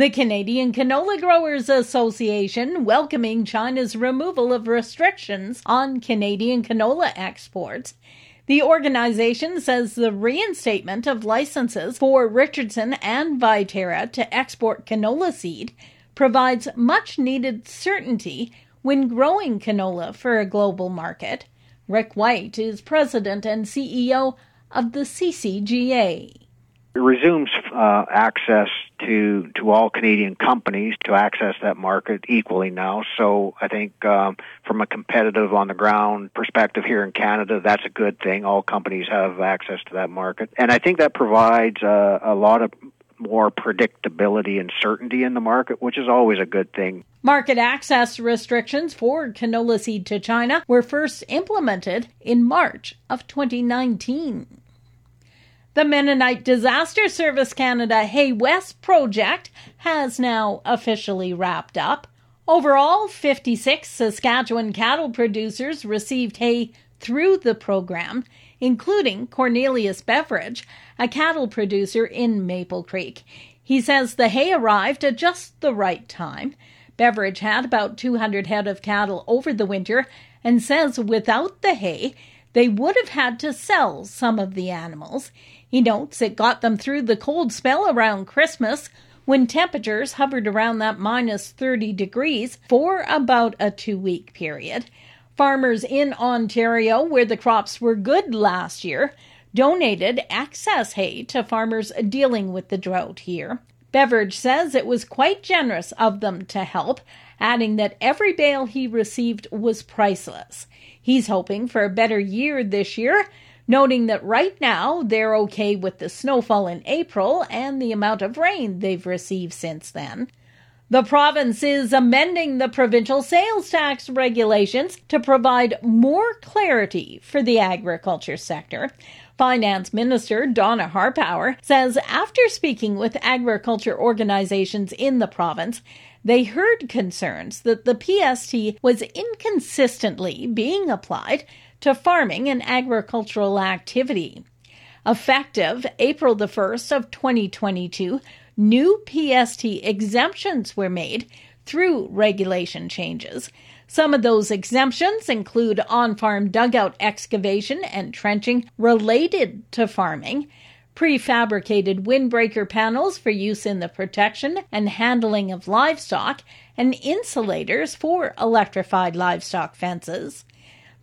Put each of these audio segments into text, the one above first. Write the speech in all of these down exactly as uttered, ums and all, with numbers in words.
The Canadian Canola Growers Association welcoming China's removal of restrictions on Canadian canola exports. The organization says the reinstatement of licenses for Richardson and Viterra to export canola seed provides much-needed certainty when growing canola for a global market. Rick White is president and C E O of the C C G A. It resumes uh, access to to all Canadian companies to access that market equally now. So I think um, from a competitive on-the-ground perspective here in Canada, that's a good thing. All companies have access to that market. And I think that provides uh, a lot of more predictability and certainty in the market, which is always a good thing. Market access restrictions for canola seed to China were first implemented in March of twenty nineteen. The Mennonite Disaster Service Canada Hay West project has now officially wrapped up. Overall, fifty-six Saskatchewan cattle producers received hay through the program, including Cornelius Beveridge, a cattle producer in Maple Creek. He says the hay arrived at just the right time. Beveridge had about two hundred head of cattle over the winter and says without the hay, they would have had to sell some of the animals. He notes it got them through the cold spell around Christmas when temperatures hovered around that minus thirty degrees for about a two-week period. Farmers in Ontario, where the crops were good last year, donated excess hay to farmers dealing with the drought here. Beveridge says it was quite generous of them to help, adding that every bale he received was priceless. He's hoping for a better year this year, noting that right now they're okay with the snowfall in April and the amount of rain they've received since then. The province is amending the provincial sales tax regulations to provide more clarity for the agriculture sector. Finance Minister Donna Harpauer says after speaking with agriculture organizations in the province, they heard concerns that the P S T was inconsistently being applied to farming and agricultural activity. Effective April the first of twenty twenty-two, new P S T exemptions were made through regulation changes. Some of those exemptions include on-farm dugout excavation and trenching related to farming, prefabricated windbreaker panels for use in the protection and handling of livestock, and insulators for electrified livestock fences.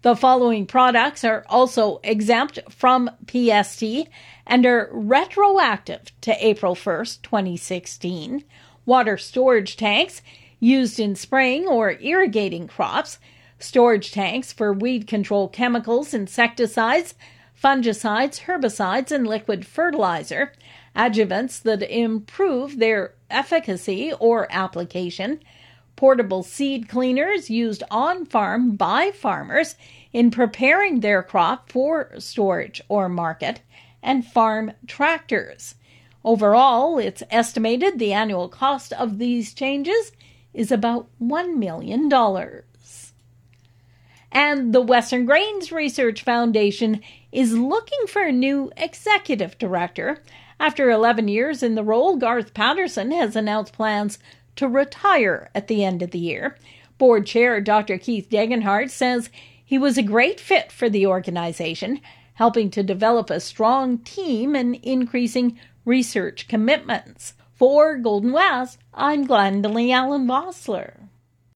The following products are also exempt from P S T and are retroactive to April first, twenty sixteen. Water storage tanks used in spraying or irrigating crops, storage tanks for weed control chemicals, insecticides, fungicides, herbicides, and liquid fertilizer, adjuvants that improve their efficacy or application, portable seed cleaners used on-farm by farmers in preparing their crop for storage or market, and farm tractors. Overall, it's estimated the annual cost of these changes is about one million dollars. And the Western Grains Research Foundation is looking for a new executive director. After eleven years in the role, Garth Patterson has announced plans to retire at the end of the year. Board Chair Doctor Keith Degenhardt says he was a great fit for the organization, helping to develop a strong team and increasing research commitments. For Golden West, I'm Glendalee Allen-Bossler.